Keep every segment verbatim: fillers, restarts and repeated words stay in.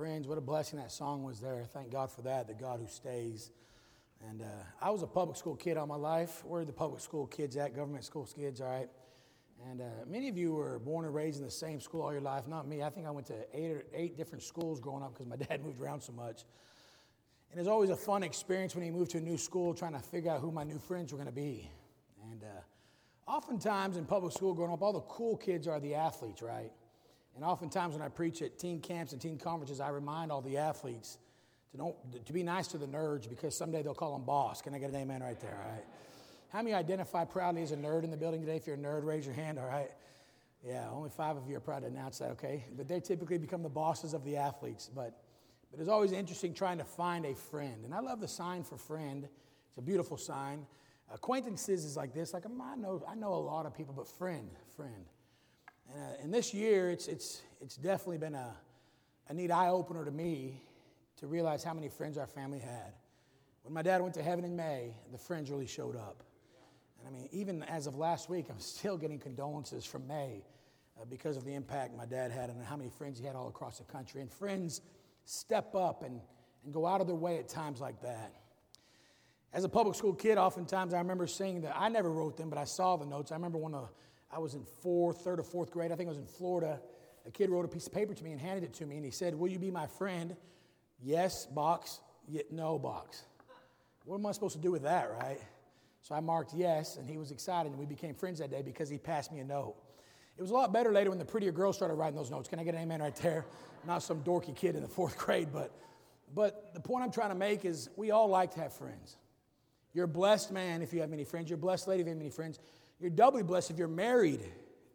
friends. What a blessing that song was there. Thank God for that, the God who stays. And uh, I was a public school kid all my life. Where are the public school kids at? Government school kids, all right. And uh, many of you were born and raised in the same school all your life. Not me. I think I went to eight or eight different schools growing up because my dad moved around so much. And it was always a fun experience when he moved to a new school, trying to figure out who my new friends were going to be. And uh, oftentimes in public school growing up, all the cool kids are the athletes, right? And oftentimes when I preach at teen camps and teen conferences, I remind all the athletes to don't to be nice to the nerds, because someday they'll call them boss. Can I get an amen right there, all right? How many identify proudly as a nerd in the building today? If you're a nerd, raise your hand, all right? Yeah, only five of you are proud to announce that, okay? But they typically become the bosses of the athletes. But, but it's always interesting trying to find a friend. And I love the sign for friend. It's a beautiful sign. Acquaintances is like this. Like, I know, I know a lot of people, but friend, friend. And, uh, and this year, it's it's it's definitely been a, a neat eye-opener to me to realize how many friends our family had. When my dad went to heaven in May, the friends really showed up. And I mean, even as of last week, I'm still getting condolences from May uh, because of the impact my dad had and how many friends he had all across the country. And friends step up and, and go out of their way at times like that. As a public school kid, oftentimes I remember seeing that. I never wrote them, but I saw the notes. I remember when the, I was in fourth, third or fourth grade. I think I was in Florida. A kid wrote a piece of paper to me and handed it to me, and he said, "Will you be my friend?" Yes, box. No, box. What am I supposed to do with that, right? So I marked yes, and he was excited, and we became friends that day because he passed me a note. It was a lot better later when the prettier girls started writing those notes. Can I get an amen right there? Not some dorky kid in the fourth grade, but but the point I'm trying to make is we all like to have friends. You're a blessed man if you have many friends. You're a blessed lady if you have many friends. You're doubly blessed if you're married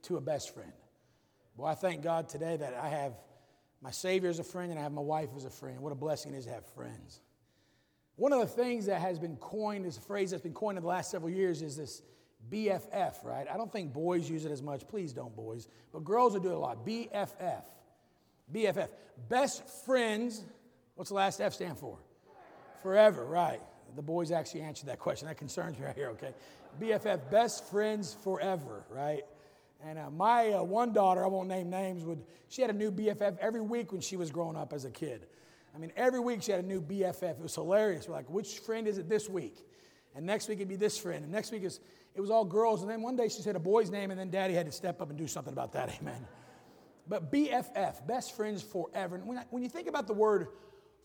to a best friend. Well, I thank God today that I have my Savior as a friend and I have my wife as a friend. What a blessing it is to have friends. One of the things that has been coined, is a phrase that's been coined in the last several years, is this B F F, right? I don't think boys use it as much. Please don't, boys. But girls will do it a lot. B F F. B F F. Best friends. What's the last F stand for? Forever, right. The boys actually answered that question. That concerns me right here, okay? B F F, best friends forever, right? And uh, my uh, one daughter, I won't name names, would she had a new B F F every week when she was growing up as a kid. I mean, every week she had a new B F F. It was hilarious. We're like, which friend is it this week? And next week it'd be this friend. And next week is, it was all girls. And then one day she said a boy's name, and then Daddy had to step up and do something about that, amen. But B F F, best friends forever. And when, I, when you think about the word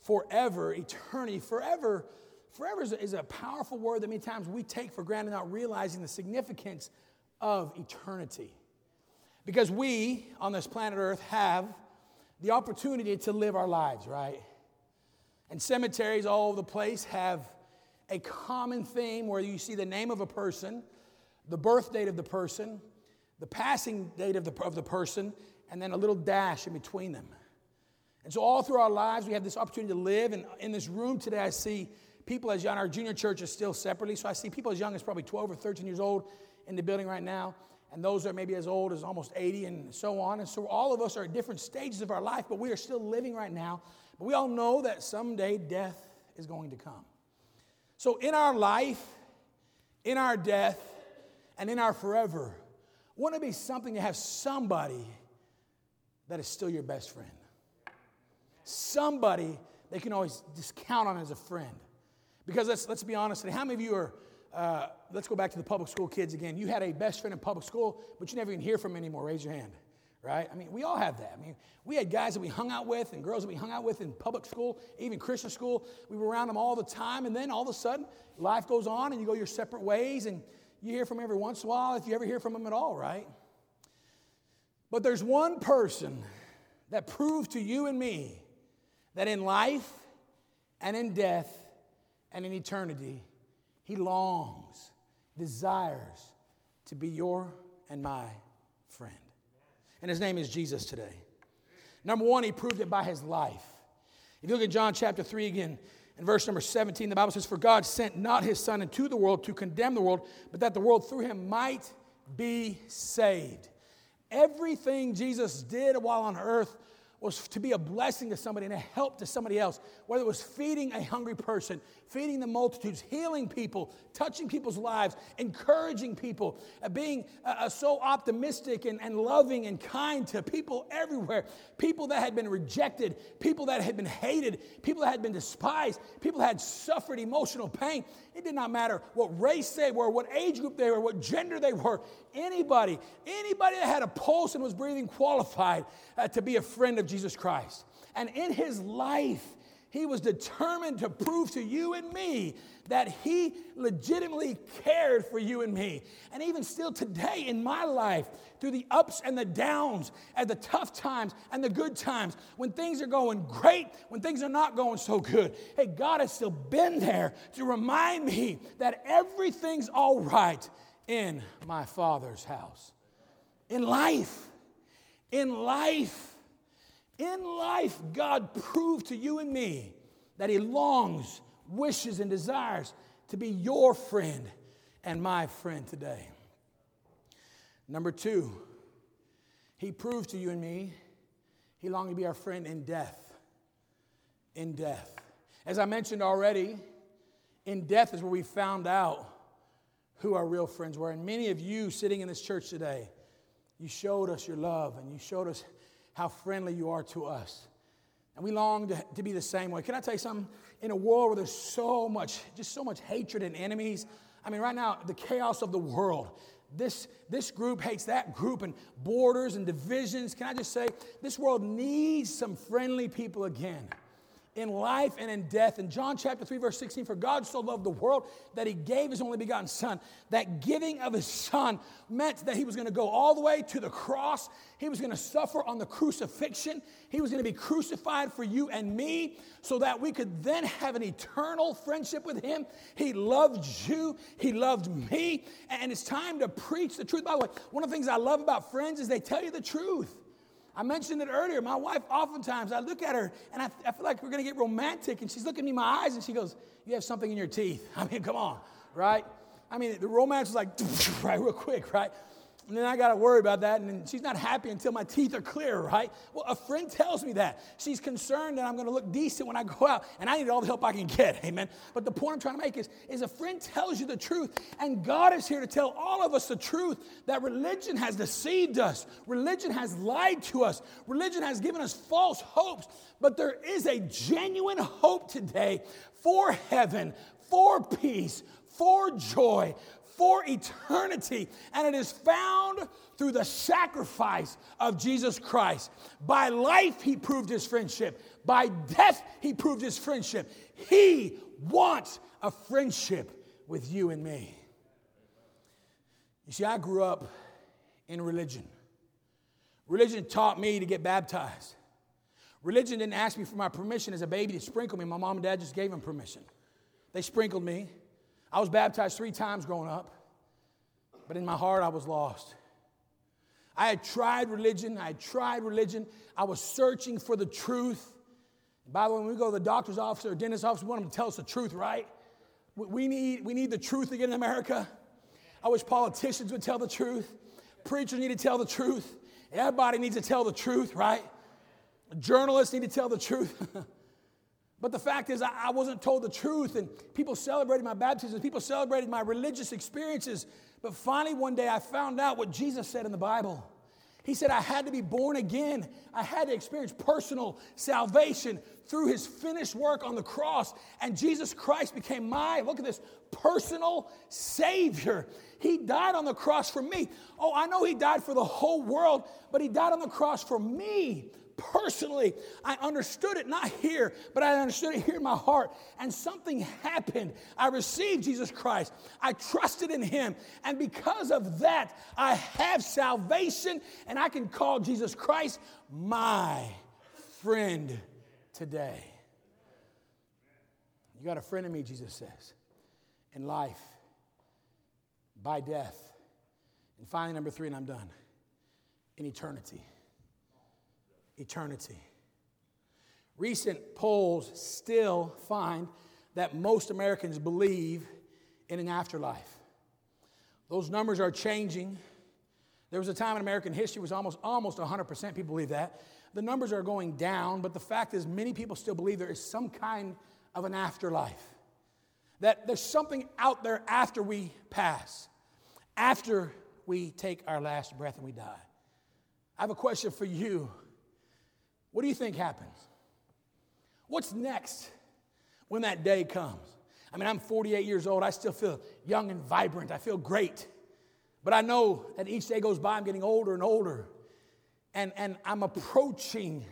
forever, eternity, forever, forever is a, is a powerful word that many times we take for granted, not realizing the significance of eternity. Because we, on this planet Earth, have the opportunity to live our lives, right? And cemeteries all over the place have a common theme where you see the name of a person, the birth date of the person, the passing date of the, of the person, and then a little dash in between them. And so all through our lives, we have this opportunity to live. And in this room today, I see people as young, our junior church is still separately, so I see people as young as probably twelve or thirteen years old in the building right now, and those are maybe as old as almost eighty and so on. And so all of us are at different stages of our life, but we are still living right now. But we all know that someday death is going to come. So in our life, in our death, and in our forever, wouldn't it be something to have somebody that is still your best friend? Somebody they can always just count on as a friend. Because let's let's be honest today. How many of you are, uh, let's go back to the public school kids again. You had a best friend in public school, but you never even hear from them anymore. Raise your hand, right? I mean, we all have that. I mean, we had guys that we hung out with and girls that we hung out with in public school, even Christian school. We were around them all the time, and then all of a sudden, life goes on, and you go your separate ways, and you hear from them every once in a while, if you ever hear from them at all, right? But there's one person that proved to you and me that in life and in death, and in eternity, he longs, desires to be your and my friend. And his name is Jesus today. Number one, he proved it by his life. If you look at John chapter three again, in verse number seventeen, the Bible says, "For God sent not his Son into the world to condemn the world, but that the world through him might be saved." Everything Jesus did while on earth was to be a blessing to somebody and a help to somebody else. Whether it was feeding a hungry person, feeding the multitudes, healing people, touching people's lives, encouraging people, uh, being uh, so optimistic and, and loving and kind to people everywhere. People that had been rejected, people that had been hated, people that had been despised, people that had suffered emotional pain. It did not matter what race they were, what age group they were, what gender they were. Anybody, anybody that had a pulse and was breathing qualified uh, to be a friend of Jesus Christ. And in his life, he was determined to prove to you and me that he legitimately cared for you and me. And even still today in my life, through the ups and the downs, at the tough times and the good times, when things are going great, when things are not going so good, hey, God has still been there to remind me that everything's all right in my Father's house. In life, in life, in life, God proved to you and me that he longs, wishes, and desires to be your friend and my friend today. Number two, he proved to you and me he longed to be our friend in death. In death. As I mentioned already, in death is where we found out who our real friends were. And many of you sitting in this church today, you showed us your love and you showed us how friendly you are to us. And we long to, to be the same way. Can I tell you something? In a world where there's so much, just so much hatred and enemies, I mean, right now, the chaos of the world, this, this group hates that group and borders and divisions. Can I just say, this world needs some friendly people again in life and in death. In John chapter three, verse sixteen, for God so loved the world that he gave his only begotten son. That giving of his son meant that he was going to go all the way to the cross. He was going to suffer on the crucifixion. He was going to be crucified for you and me so that we could then have an eternal friendship with him. He loved you. He loved me. And it's time to preach the truth. By the way, one of the things I love about friends is they tell you the truth. I mentioned it earlier. My wife, oftentimes, I look at her, and I, I feel like we're going to get romantic, and she's looking at me in my eyes, and she goes, you have something in your teeth. I mean, come on, right? I mean, the romance is like, right, real quick, right? And then I got to worry about that, and then she's not happy until my teeth are clear, right? Well, a friend tells me that. She's concerned that I'm going to look decent when I go out, and I need all the help I can get, amen? But the point I'm trying to make is, is a friend tells you the truth, and God is here to tell all of us the truth, that religion has deceived us. Religion has lied to us. Religion has given us false hopes, but there is a genuine hope today for heaven, for peace, for joy, for eternity, and it is found through the sacrifice of Jesus Christ. By life, he proved his friendship. By death, he proved his friendship. He wants a friendship with you and me. You see, I grew up in religion. Religion taught me to get baptized. Religion didn't ask me for my permission as a baby to sprinkle me. My mom and dad just gave them permission. They sprinkled me. I was baptized three times growing up, but in my heart I was lost. I had tried religion. I had tried religion. I was searching for the truth. And by the way, when we go to the doctor's office or dentist's office, we want them to tell us the truth, right? We need, we need the truth again in America. I wish politicians would tell the truth. Preachers need to tell the truth. Everybody needs to tell the truth, right? Journalists need to tell the truth. But the fact is, I wasn't told the truth, and people celebrated my baptism, people celebrated my religious experiences. But finally, one day, I found out what Jesus said in the Bible. He said I had to be born again. I had to experience personal salvation through his finished work on the cross. And Jesus Christ became my, look at this, personal Savior. He died on the cross for me. Oh, I know he died for the whole world, but he died on the cross for me. Personally, I understood it, not here, but I understood it here in my heart. And something happened. I received Jesus Christ. I trusted in him. And because of that, I have salvation, and I can call Jesus Christ my friend today. You got a friend in me, Jesus says, in life, by death. And finally, number three, and I'm done, in eternity. Eternity. Recent polls still find that most Americans believe in an afterlife. Those numbers are changing. There was a time in American history it was almost, almost one hundred percent people believe that. The numbers are going down, but the fact is many people still believe there is some kind of an afterlife. That there's something out there after we pass, after we take our last breath and we die. I have a question for you. What do you think happens? What's next when that day comes? I mean, I'm forty-eight years old. I still feel young and vibrant. I feel great. But I know that each day goes by, I'm getting older and older. And, and I'm approaching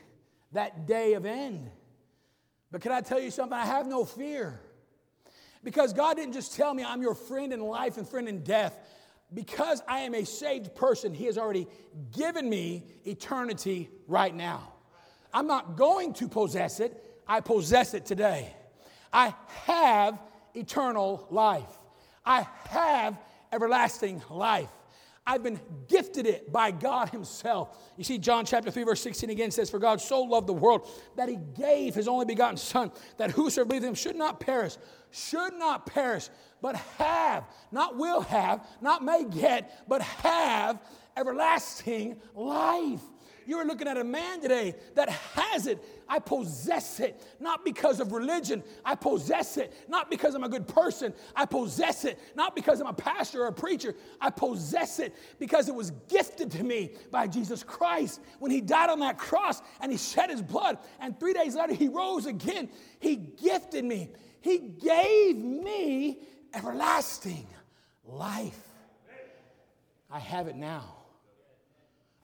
that day of end. But can I tell you something? I have no fear. Because God didn't just tell me I'm your friend in life and friend in death. Because I am a saved person, He has already given me eternity right now. I'm not going to possess it. I possess it today. I have eternal life. I have everlasting life. I've been gifted it by God Himself. You see, John chapter three, verse sixteen again says, "For God so loved the world that He gave His only begotten Son, that whosoever believeth in Him should not perish, should not perish, but have, not will have, not may get, but have everlasting life." You're looking at a man today that has it. I possess it, not because of religion. I possess it, not because I'm a good person. I possess it, not because I'm a pastor or a preacher. I possess it because it was gifted to me by Jesus Christ when He died on that cross and He shed His blood. And three days later, He rose again. He gifted me. He gave me everlasting life. I have it now.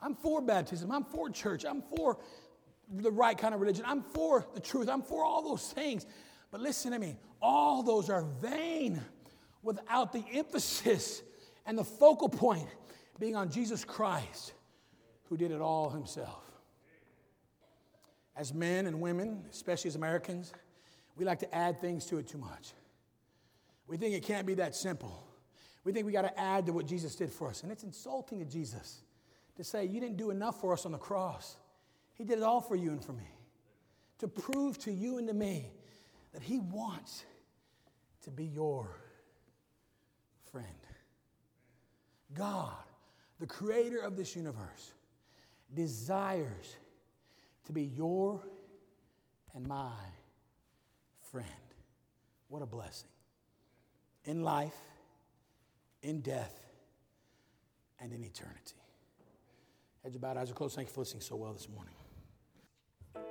I'm for baptism. I'm for church. I'm for the right kind of religion. I'm for the truth. I'm for all those things. But listen to me. All those are vain without the emphasis and the focal point being on Jesus Christ, who did it all Himself. As men and women, especially as Americans, we like to add things to it too much. We think it can't be that simple. We think we got to add to what Jesus did for us. And it's insulting to Jesus to say, you didn't do enough for us on the cross. He did it all for you and for me. To prove to you and to me that He wants to be your friend. God, the creator of this universe, desires to be your and my friend. What a blessing. In life, in death, and in eternity. Heads are bowed, eyes are closed. Thank you for listening so well this morning. Friends.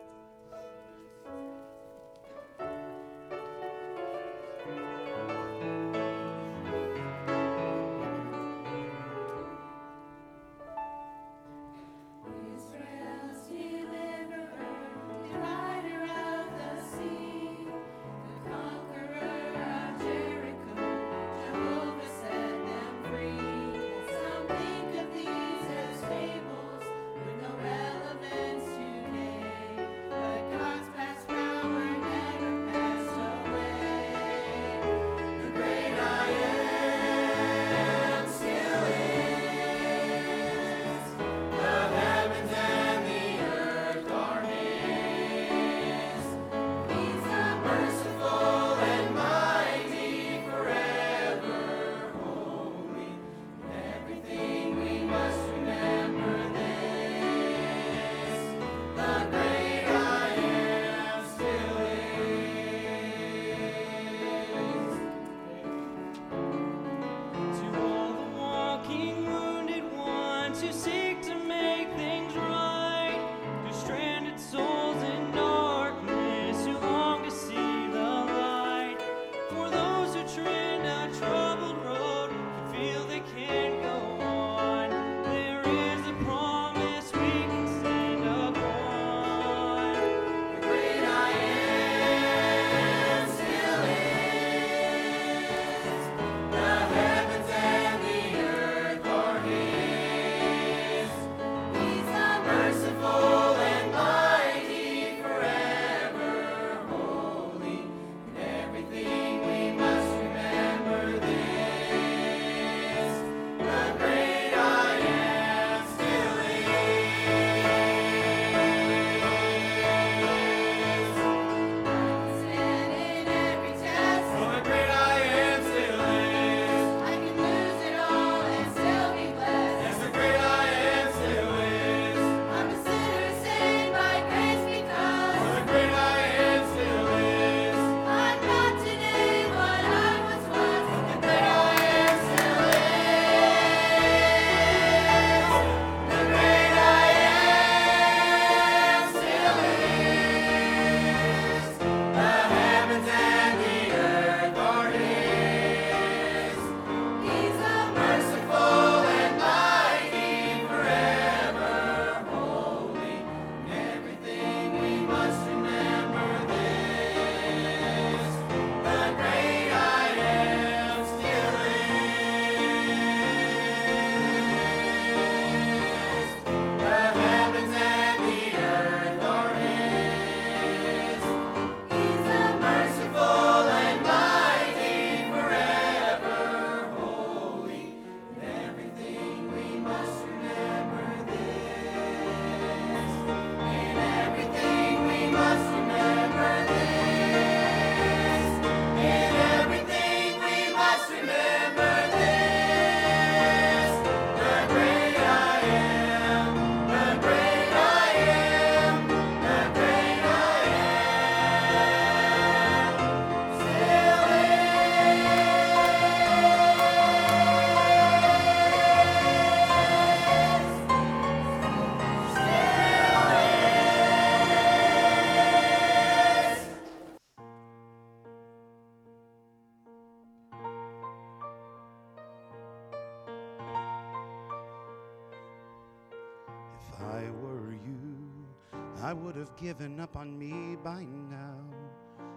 I would have given up on me by now.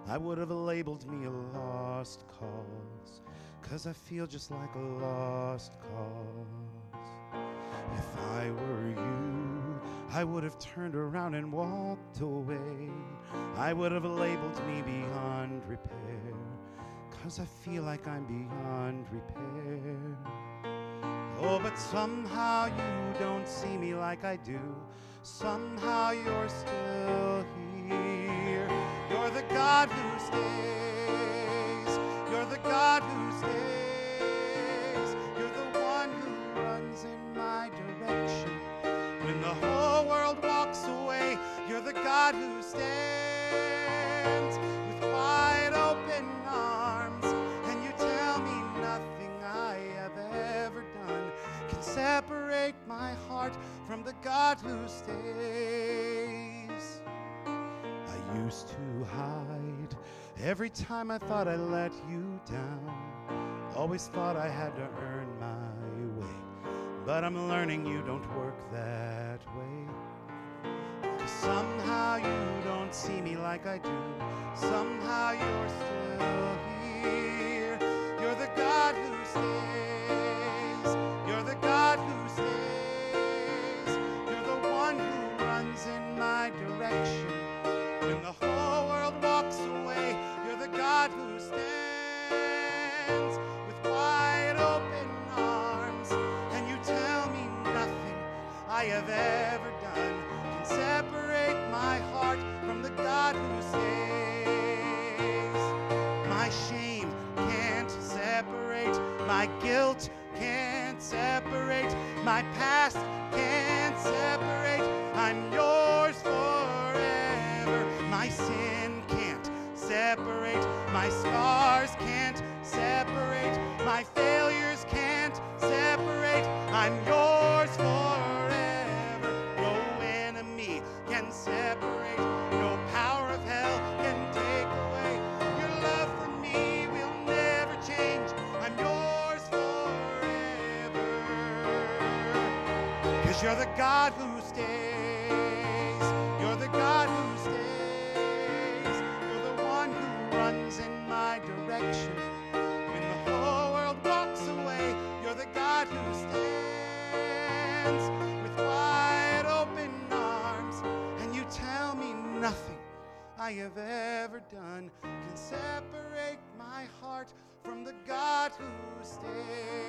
I would have labeled me a lost cause, 'cause I feel just like a lost cause. If I were you, I would have turned around and walked away. I would have labeled me beyond repair, 'cause I feel like I'm beyond repair. Oh, but somehow you don't see me like I do. Somehow you're still here. You're the God who stays. You're the God who stays. You're the one who runs in my direction. When the whole world walks away, you're the God who stands with wide open arms. And you tell me nothing I have ever done can separate my heart from the God who stays. I used to hide every time I thought I let you down. Always thought I had to earn my way, but I'm learning you don't work that way. 'Cause somehow you don't see me like I do. Somehow you're still here. You're the God who stays. You're the God who stays. In my direction. When the whole world walks away, you're the God who stands with wide open arms. And you tell me nothing I have ever done can separate my heart from the God who stays. My shame can't separate, my guilt can't separate, my past can't separate. I'm yours forever. My sin can't separate. My scars can't separate. My failures can't separate. I'm yours forever. No enemy can separate. No power of hell can take away. Your love for me will never change. I'm yours forever. 'Cause you're the God who stays. God who stays, you're the one who runs in my direction. When the whole world walks away, you're the God who stands with wide open arms. And you tell me nothing I have ever done can separate my heart from the God who stays.